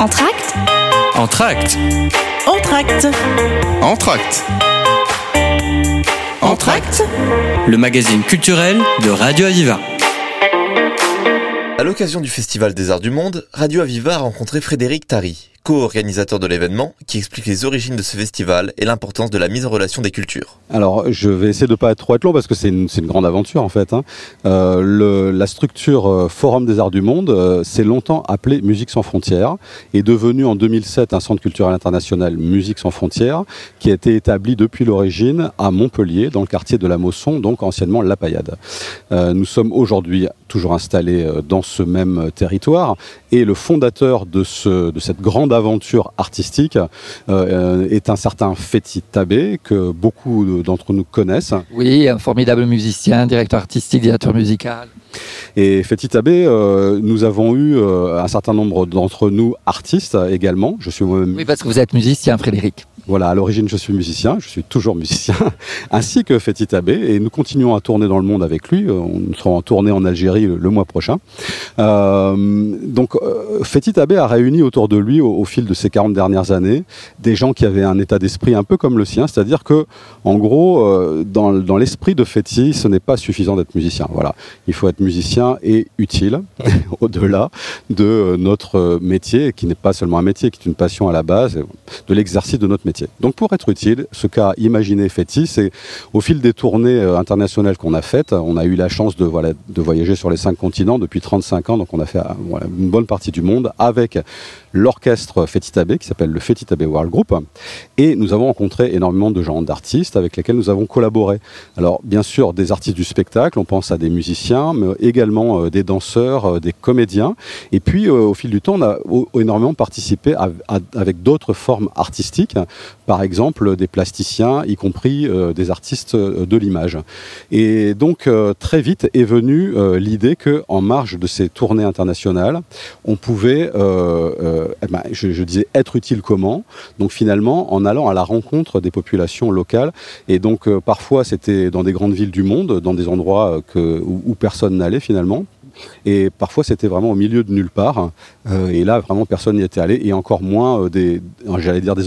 Entracte. Entracte. Entracte. Entracte. Entracte. Le magazine culturel de Radio Aviva. À l'occasion du Festival des Arts du Monde, Radio Aviva a rencontré Frédéric Tari, co-organisateur de l'événement, qui explique les origines de ce festival et l'importance de la mise en relation des cultures. Alors, je vais essayer de ne pas trop être long parce que c'est une grande aventure en fait. La structure Forum des Arts du Monde s'est longtemps appelée Musique Sans Frontières et est devenue en 2007 un centre culturel international Musique Sans Frontières qui a été établi depuis l'origine à Montpellier, dans le quartier de la Mosson, donc anciennement La Paillade. Nous sommes aujourd'hui toujours installés dans ce même territoire et le fondateur de cette grande aventure artistique est un certain Fethi Tabé que beaucoup d'entre nous connaissent. Oui, un formidable musicien, directeur artistique, directeur musical. Et Fethi Tabé, nous avons eu un certain nombre d'entre nous artistes également. Je suis moi-même. Oui, parce que vous êtes musicien, Frédéric. Voilà, à l'origine je suis musicien, je suis toujours musicien, ainsi que Fethi Tabé, et nous continuons à tourner dans le monde avec lui. Nous serons en tournée en Algérie le mois prochain. Donc Fethi Tabé a réuni autour de lui, au fil de ces 40 dernières années, des gens qui avaient un état d'esprit un peu comme le sien, c'est-à-dire que, en gros, dans l'esprit de Fethi, ce n'est pas suffisant d'être musicien. Voilà, il faut être musicien et utile, au-delà de notre métier, qui n'est pas seulement un métier, qui est une passion à la base, de l'exercice de notre métier. Donc pour être utile, ce qu'a imaginé Fethi, c'est au fil des tournées internationales qu'on a faites, on a eu la chance de voyager sur les 5 continents depuis 35 ans, donc on a fait une bonne partie du monde avec l'orchestre Fethi Tabé qui s'appelle le Fethi Tabeb World Group, et nous avons rencontré énormément de gens, d'artistes avec lesquels nous avons collaboré. Alors bien sûr des artistes du spectacle, on pense à des musiciens, mais également des danseurs, des comédiens, et puis au fil du temps on a énormément participé avec d'autres formes artistiques, par exemple des plasticiens, y compris des artistes de l'image. Et donc très vite est venue l'idée qu'en marge de ces tournées internationales, on pouvait, je disais, être utile comment ? Donc finalement, en allant à la rencontre des populations locales, et donc parfois c'était dans des grandes villes du monde, dans des endroits où personne n'allait finalement, et parfois c'était vraiment au milieu de nulle part, et là vraiment personne n'y était allé, et encore moins des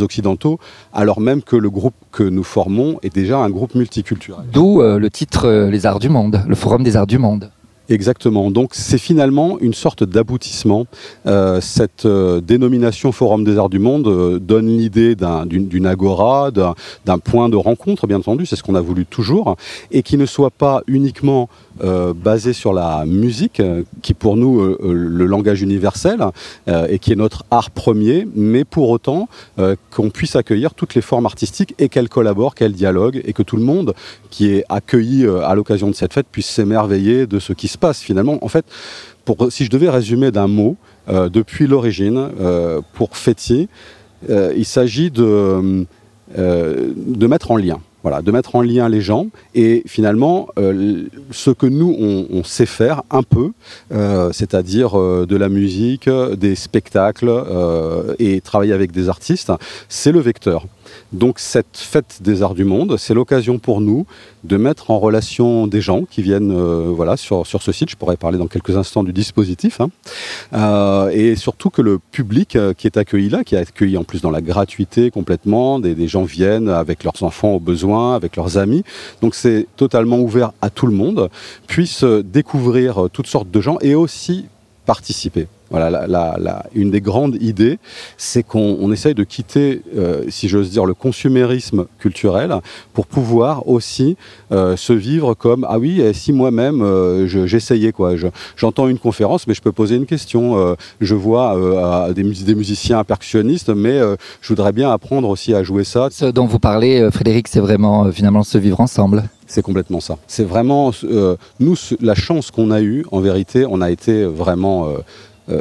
occidentaux, alors même que le groupe que nous formons est déjà un groupe multiculturel. D'où le titre Les Arts du Monde, le Forum des Arts du Monde. Exactement, donc c'est finalement une sorte d'aboutissement. Cette dénomination Forum des Arts du Monde donne l'idée d'une agora, d'un point de rencontre, bien entendu, c'est ce qu'on a voulu toujours, et qui ne soit pas uniquement basé sur la musique, qui pour nous le langage universel, et qui est notre art premier, mais pour autant qu'on puisse accueillir toutes les formes artistiques et qu'elles collaborent, qu'elles dialoguent, et que tout le monde qui est accueilli à l'occasion de cette fête puisse s'émerveiller de ce qui se passe finalement. En fait, si je devais résumer d'un mot, depuis l'origine, pour Fethi, il s'agit de mettre en lien. Voilà, de mettre en lien les gens, et finalement ce que nous on sait faire un peu, c'est-à-dire de la musique, des spectacles et travailler avec des artistes, c'est le vecteur. Donc cette fête des Arts du Monde, c'est l'occasion pour nous de mettre en relation des gens qui viennent sur ce site. Je pourrais parler dans quelques instants du dispositif, et surtout que le public qui est accueilli là, qui est accueilli en plus dans la gratuité complètement, des gens viennent avec leurs enfants au besoin, avec leurs amis, donc c'est totalement ouvert à tout le monde, puissent découvrir toutes sortes de gens et aussi participer. Voilà, une des grandes idées, c'est qu'on essaye de quitter, si j'ose dire, le consumérisme culturel pour pouvoir aussi se vivre comme « Ah oui, si moi-même, j'essayais quoi. J'entends une conférence, mais je peux poser une question. Je vois des musiciens percussionnistes, mais je voudrais bien apprendre aussi à jouer ça. » Ce dont vous parlez, Frédéric, c'est vraiment finalement se vivre ensemble. C'est complètement ça. C'est vraiment, nous, la chance qu'on a eue, en vérité, on a été vraiment...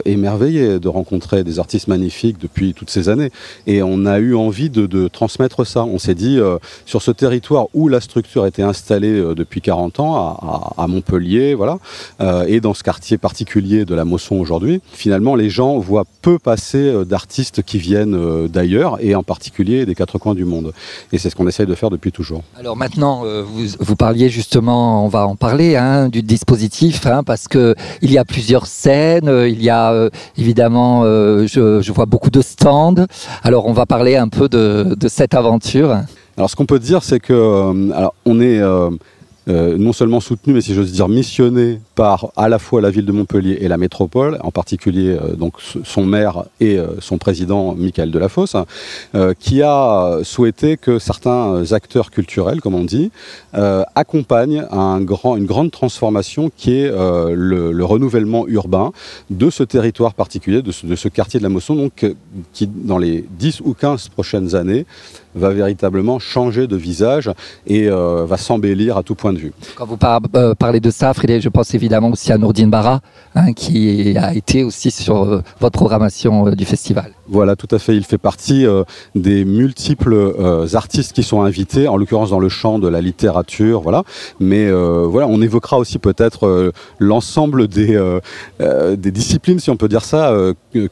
émerveillé de rencontrer des artistes magnifiques depuis toutes ces années, et on a eu envie de transmettre ça. On s'est dit, sur ce territoire où la structure était installée depuis 40 ans à Montpellier, et dans ce quartier particulier de la Mosson aujourd'hui, finalement les gens voient peu passer d'artistes qui viennent d'ailleurs, et en particulier des 4 coins du monde, et c'est ce qu'on essaye de faire depuis toujours. Alors maintenant, vous parliez justement, on va en parler, du dispositif, parce que il y a plusieurs scènes, il y a a évidemment, je vois beaucoup de stands. Alors on va parler un peu de cette aventure. Alors ce qu'on peut dire, c'est que on est non seulement soutenu, mais si j'ose dire missionné par à la fois la ville de Montpellier et la métropole, en particulier donc son maire et son président Michael Delafosse, qui a souhaité que certains acteurs culturels, comme on dit, accompagnent une grande transformation qui est le renouvellement urbain de ce territoire particulier, de ce quartier de la Mosson, donc qui dans les 10 ou 15 prochaines années va véritablement changer de visage et va s'embellir à tout point de vue. Quand vous parlez de ça, Frédéric, je pense évidemment aussi à Nourdine Barra, qui a été aussi sur votre programmation du festival. Voilà, tout à fait. Il fait partie des multiples artistes qui sont invités, en l'occurrence dans le champ de la littérature. Voilà. Mais voilà, on évoquera aussi peut-être l'ensemble des disciplines, si on peut dire ça,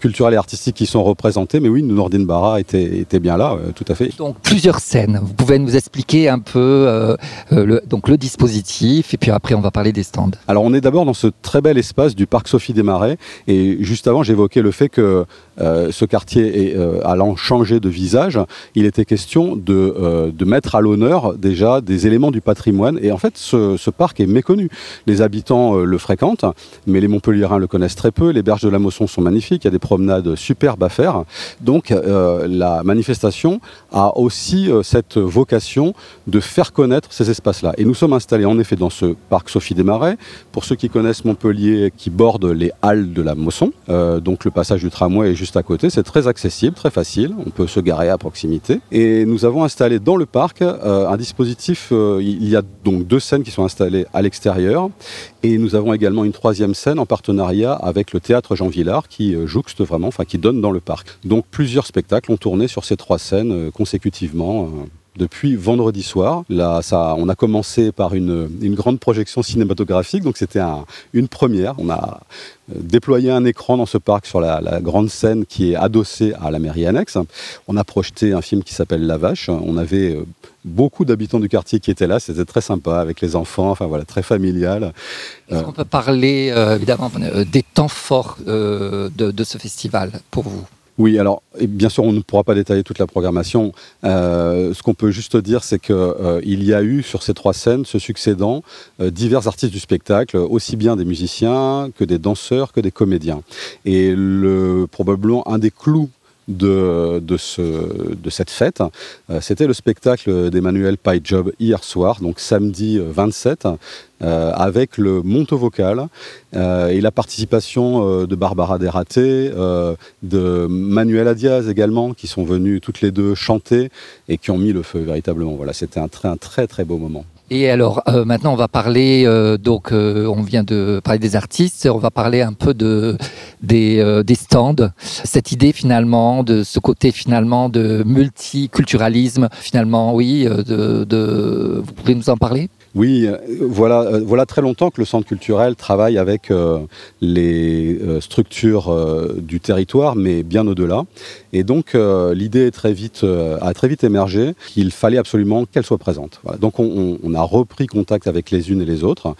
culturelles et artistiques qui sont représentées. Mais oui, Nourdine Barra était bien là, tout à fait. Donc plusieurs scènes. Vous pouvez nous expliquer un peu le dispositif, et puis après on va parler des stands. Alors on est d'abord dans ce très bel espace du Parc Sophie-des-Marais, et juste avant j'évoquais le fait que ce quartier est allant changer de visage, il était question de mettre à l'honneur déjà des éléments du patrimoine, et en fait ce parc est méconnu. Les habitants le fréquentent, mais les Montpelliérains le connaissent très peu. Les berges de la Mosson sont magnifiques, il y a des promenades superbes à faire, donc la manifestation a aussi cette vocation de faire connaître ces espaces-là. Et nous sommes installés en effet dans ce parc Sophie-des-Marais. Pour ceux qui connaissent Montpellier, qui borde les Halles de la Mosson, donc le passage du tramway est juste à côté, c'est très accessible, très facile, on peut se garer à proximité. Et nous avons installé dans le parc un dispositif, il y a donc 2 scènes qui sont installées à l'extérieur, et nous avons également une 3e scène en partenariat avec le Théâtre Jean Villard qui jouxte vraiment, enfin qui donne dans le parc. Donc plusieurs spectacles ont tourné sur ces 3 scènes consécutivement. Depuis vendredi soir, là, on a commencé par une grande projection cinématographique, donc c'était une première. On a déployé un écran dans ce parc sur la grande scène qui est adossée à la mairie annexe. On a projeté un film qui s'appelle La Vache. On avait beaucoup d'habitants du quartier qui étaient là, c'était très sympa avec les enfants, enfin voilà, très familial. Est-ce qu'on peut parler évidemment des temps forts de ce festival pour vous ? Oui, alors bien sûr on ne pourra pas détailler toute la programmation. Ce qu'on peut juste dire, c'est qu'il y a eu sur ces 3 scènes, se succédant, divers artistes du spectacle, aussi bien des musiciens que des danseurs que des comédiens. Et probablement un des clous de cette fête, c'était le spectacle d'Emmanuel Paidjob hier soir, donc samedi 27, avec le monto vocal et la participation de Barbara Deraté, de Manuela Diaz également, qui sont venues toutes les 2 chanter et qui ont mis le feu véritablement. Voilà, c'était un très très beau moment. Et alors, maintenant, on va parler, on vient de parler des artistes, on va parler un peu des stands. Cette idée, finalement, de ce côté, finalement, de multiculturalisme, finalement, oui, vous pouvez nous en parler ? Oui, voilà très longtemps que le centre culturel travaille avec les structures du territoire, mais bien au-delà. Et donc, l'idée a très vite émergé qu'il fallait absolument qu'elle soit présente. Voilà. Donc, on a repris contact avec les unes et les autres,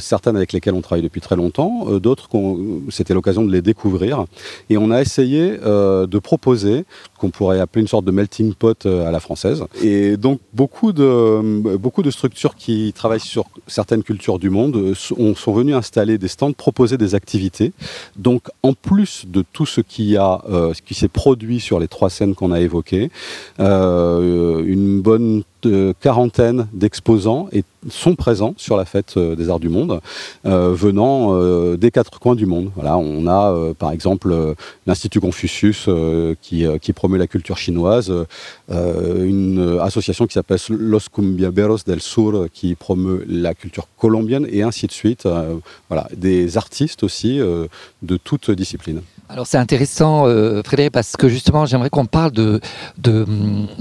certaines avec lesquelles on travaille depuis très longtemps, d'autres, c'était l'occasion de les découvrir. Et on a essayé de proposer, qu'on pourrait appeler une sorte de melting pot à la française. Et donc, beaucoup de structures qui travaillent sur certaines cultures du monde sont venus installer des stands, proposer des activités. Donc, en plus de tout ce qui s'est produit sur les 3 scènes qu'on a évoquées, une bonne quarantaine d'exposants sont présents sur la Fête des Arts du Monde, venant des 4 coins du monde. Voilà, on a par exemple l'Institut Confucius qui promeut la culture chinoise, une association qui s'appelle Los Cumbiaberos del Sur qui promeut la culture colombienne, et ainsi de suite. Voilà, des artistes aussi de toutes disciplines. Alors c'est intéressant, Frédéric, parce que justement j'aimerais qu'on parle de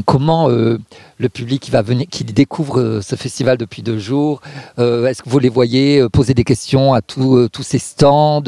comment le public qui va venir, qui découvre ce festival depuis 2 jours, est-ce que vous les voyez poser des questions à tous ces stands,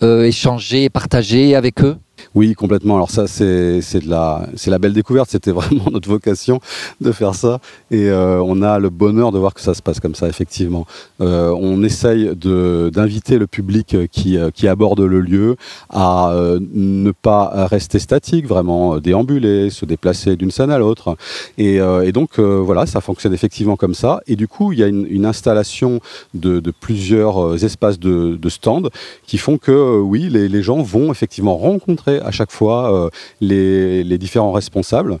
échanger, partager avec eux ? Oui, complètement. Alors ça, c'est la belle découverte. C'était vraiment notre vocation de faire ça. Et on a le bonheur de voir que ça se passe comme ça, effectivement. On essaye d'inviter le public qui aborde le lieu à ne pas rester statique, vraiment déambuler, se déplacer d'une scène à l'autre. Et donc, voilà, ça fonctionne effectivement comme ça. Et du coup, il y a une installation de plusieurs espaces de stands qui font que, oui, les gens vont effectivement rencontrer à chaque fois les différents responsables.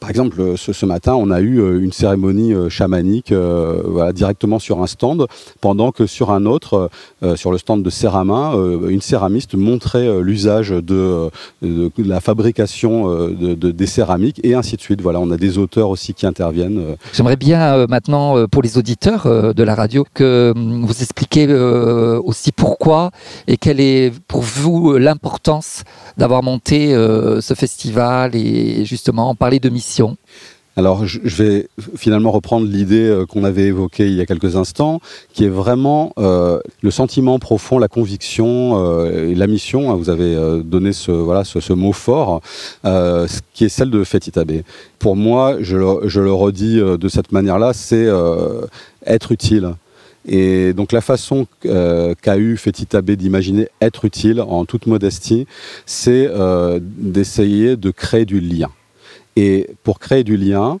Par exemple, ce matin, on a eu une cérémonie chamanique voilà, directement sur un stand, pendant que sur un autre, sur le stand de Céramin, une céramiste montrait l'usage de la fabrication des céramiques, et ainsi de suite. Voilà, on a des auteurs aussi qui interviennent. J'aimerais bien maintenant, pour les auditeurs de la radio, que vous expliquiez aussi pourquoi et quelle est pour vous l'importance d'avoir monté ce festival et justement parler de mission. Alors, je vais finalement reprendre l'idée qu'on avait évoquée il y a quelques instants, qui est vraiment le sentiment profond, la conviction, et la mission. Hein, vous avez donné ce mot fort, qui est celle de Fethi Tabé. Pour moi, je le redis de cette manière-là, c'est être utile. Et donc la façon qu'a eu Fethi Tabé d'imaginer être utile, en toute modestie, c'est d'essayer de créer du lien. Et pour créer du lien,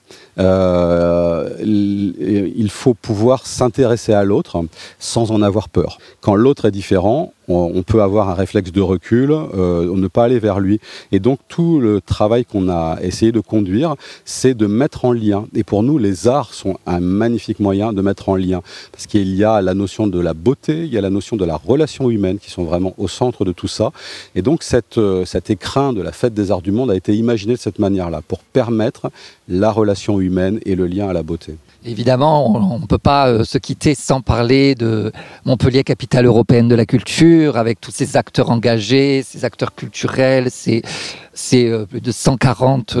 il faut pouvoir s'intéresser à l'autre sans en avoir peur. Quand l'autre est différent, on peut avoir un réflexe de recul, ne pas aller vers lui. Et donc tout le travail qu'on a essayé de conduire, c'est de mettre en lien. Et pour nous, les arts sont un magnifique moyen de mettre en lien. Parce qu'il y a la notion de la beauté, il y a la notion de la relation humaine qui sont vraiment au centre de tout ça. Et donc cet écrin de la Fête des Arts du Monde a été imaginé de cette manière-là, pour permettre la relation humaine et le lien à la beauté. Évidemment, on ne peut pas se quitter sans parler de Montpellier, capitale européenne de la culture, avec tous ces acteurs engagés, ces acteurs culturels, c'est plus de 140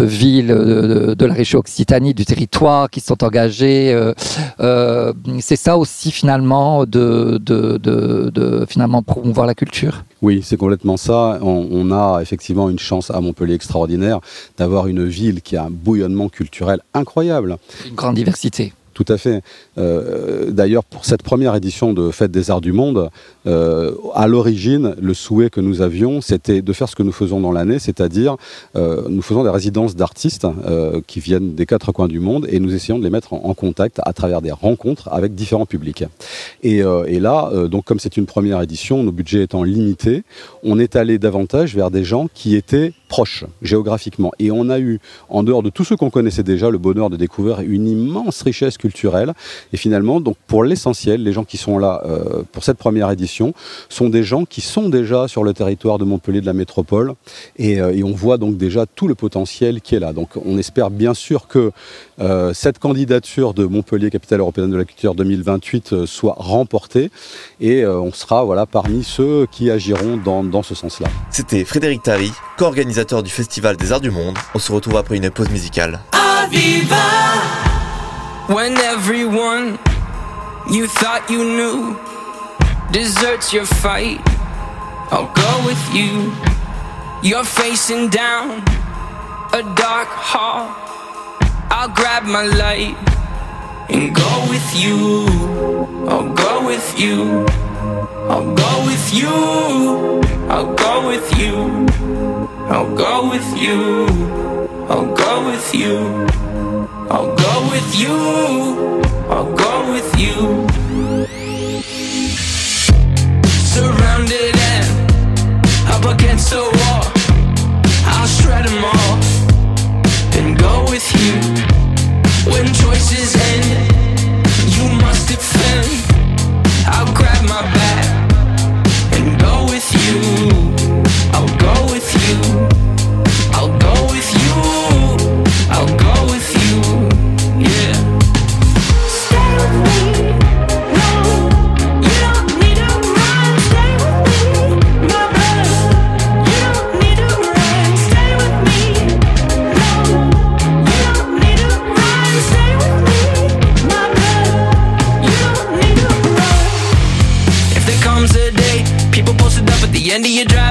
villes de la région Occitanie, du territoire, qui sont engagées. C'est ça aussi, finalement, de finalement promouvoir la culture. Oui, c'est complètement ça. On a effectivement une chance à Montpellier extraordinaire d'avoir une ville qui a un bouillonnement culturel incroyable. Une grande diversité. Tout à fait. D'ailleurs, pour cette première édition de Fête des Arts du Monde, à l'origine, le souhait que nous avions, c'était de faire ce que nous faisons dans l'année, c'est-à-dire nous faisons des résidences d'artistes qui viennent des quatre coins du monde, et nous essayons de les mettre en contact à travers des rencontres avec différents publics. Et là, donc, comme c'est une première édition, nos budgets étant limités, on est allé davantage vers des gens qui étaient proches, géographiquement. Et on a eu, en dehors de tout ce qu'on connaissait déjà, le bonheur de découvrir une immense richesse culturelle. Et finalement, donc, pour l'essentiel, les gens qui sont là pour cette première édition sont des gens qui sont déjà sur le territoire de Montpellier, de la métropole, et on voit donc déjà tout le potentiel qui est là. Donc on espère bien sûr que cette candidature de Montpellier, capitale européenne de la culture 2028 soit remportée, et on sera parmi ceux qui agiront dans ce sens-là. C'était Frédéric Tari, co-organisateur du Festival des Arts du Monde. On se retrouve après une pause musicale. Aviva! When everyone you thought you knew deserts your fight, I'll go with you. You're facing down a dark hall, I'll grab my light and go with you. I'll go with you. I'll go with you. I'll go with you. I'll go with you. I'll go with you. I'll go with you, I'll go with you. Surrounded and up against a wall, I'll shred them all and go with you. When choices end, you must defend. I'll grab my bat and go with you. I'll go with you, I'll go with you, I'll go with you. Yeah. Stay with me, no.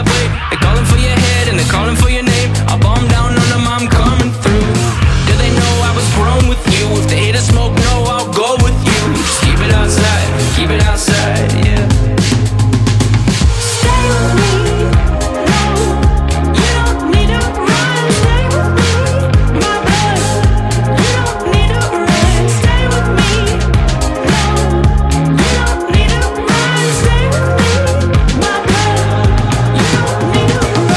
driveway. They're calling for your head and they're calling for your name. I'll bomb down on them, I'm coming through. Do they know I was grown with you? If they hate a smoke, no, I'll go with you. Just keep it outside, yeah. Stay with me, no, you don't need a ride. Stay with me, my boy, you don't need a ride. Stay with me, no, you don't need a ride. Stay with me, my boy, you don't need a ride. You don't need a ride.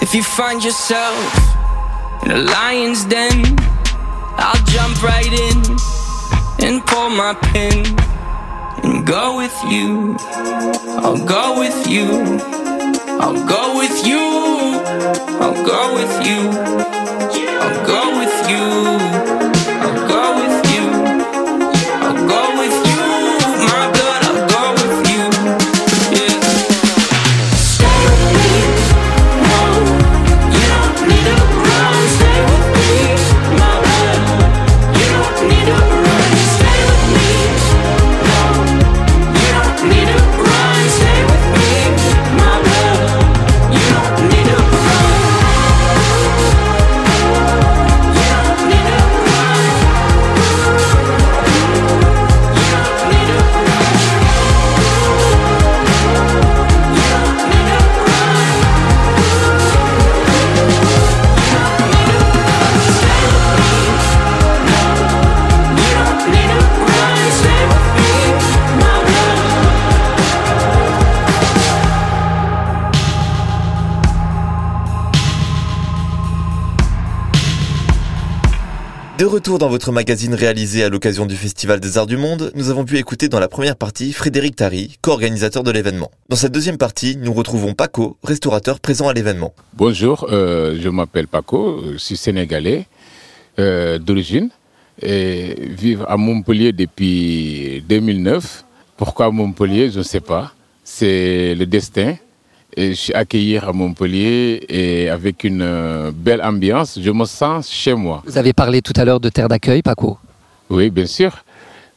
If you find yourself in a lion's den, I'll jump right in and pull my pin and go with you. I'll go with you. I'll go with you. I'll go with you. I'll go with you. I'll go with you. I'll go with you. My blood, I'll go with you. Yeah. Stay with me. No, you don't need a run. Stay with me, my blood. You don't need a run. Stay with me. No, you don't need a run. Stay with me, my blood. You don't need a run. You don't need a run. You don't need a run. You don't need a run. Stay with me. No, you don't need a run. Stay with me, my love. De retour dans votre magazine réalisé à l'occasion du Festival des Arts du Monde, nous avons pu écouter dans la première partie Frédéric Tari, co-organisateur de l'événement. Dans cette deuxième partie, nous retrouvons Paco, restaurateur présent à l'événement. Bonjour, je m'appelle Paco, je suis sénégalais d'origine et vivre à Montpellier depuis 2009. Pourquoi Montpellier, je ne sais pas, c'est le destin. Et je suis accueilli à Montpellier et avec une belle ambiance, je me sens chez moi. Vous avez parlé tout à l'heure de terre d'accueil, Paco. Oui, bien sûr,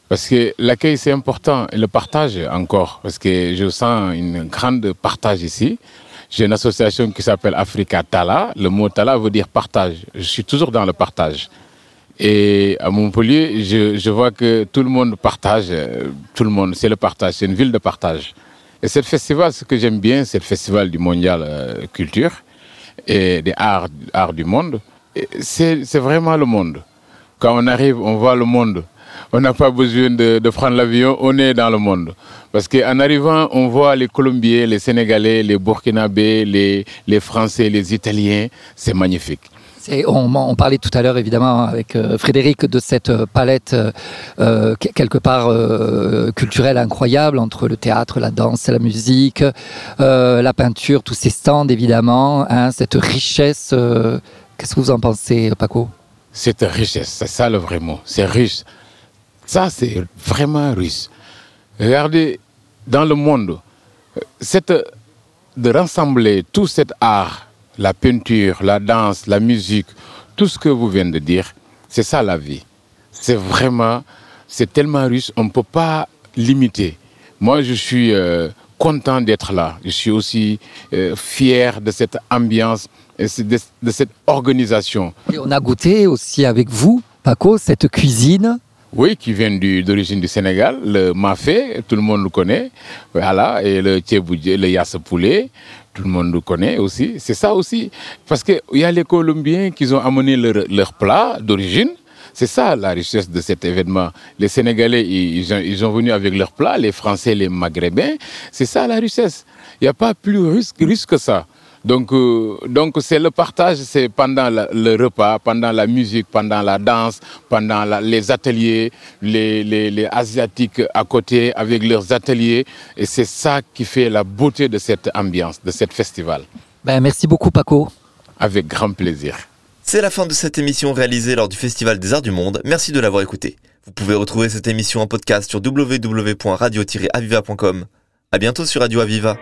parce que l'accueil c'est important et le partage encore, parce que je sens une grande partage ici. J'ai une association qui s'appelle Africa Tala, le mot Tala veut dire partage, je suis toujours dans le partage. Et à Montpellier, je vois que tout le monde partage, tout le monde, c'est le partage, c'est une ville de partage. Et ce festival, ce que j'aime bien, c'est le festival du mondial culture et des arts du monde. Et c'est vraiment le monde. Quand on arrive, on voit le monde. On n'a pas besoin de prendre l'avion, on est dans le monde. Parce qu'en arrivant, on voit les Colombiens, les Sénégalais, les Burkinabés, les Français, les Italiens. C'est magnifique. On parlait tout à l'heure évidemment avec Frédéric de cette palette quelque part culturelle incroyable entre le théâtre, la danse, la musique, la peinture, tous ces stands évidemment, hein, cette richesse. Qu'est-ce que vous en pensez, Paco ? C'est une richesse, c'est ça le vrai mot, c'est riche. Ça c'est vraiment riche. Regardez, dans le monde, de rassembler tout cet art, la peinture, la danse, la musique, tout ce que vous venez de dire, c'est ça la vie. C'est tellement riche, on ne peut pas limiter. Moi, je suis content d'être là. Je suis aussi fier de cette ambiance, et de cette organisation. Et on a goûté aussi avec vous, Paco, cette cuisine. Oui, qui vient d'origine du Sénégal, le mafé, tout le monde le connaît, voilà, et le tchéboudjé, le yasse poulet, tout le monde le connaît aussi, c'est ça aussi. Parce qu'il y a les Colombiens qui ont amené leur plat d'origine, c'est ça la richesse de cet événement. Les Sénégalais, ils sont venus avec leur plat, les Français, les Maghrébins, c'est ça la richesse. Il n'y a pas plus riche que ça. Donc c'est le partage, c'est pendant le repas, pendant la musique, pendant la danse, pendant les ateliers, les Asiatiques à côté avec leurs ateliers. Et c'est ça qui fait la beauté de cette ambiance, de ce festival. Merci beaucoup, Paco. Avec grand plaisir. C'est la fin de cette émission réalisée lors du Festival des Arts du Monde. Merci de l'avoir écoutée. Vous pouvez retrouver cette émission en podcast sur www.radio-aviva.com. À bientôt sur Radio Aviva.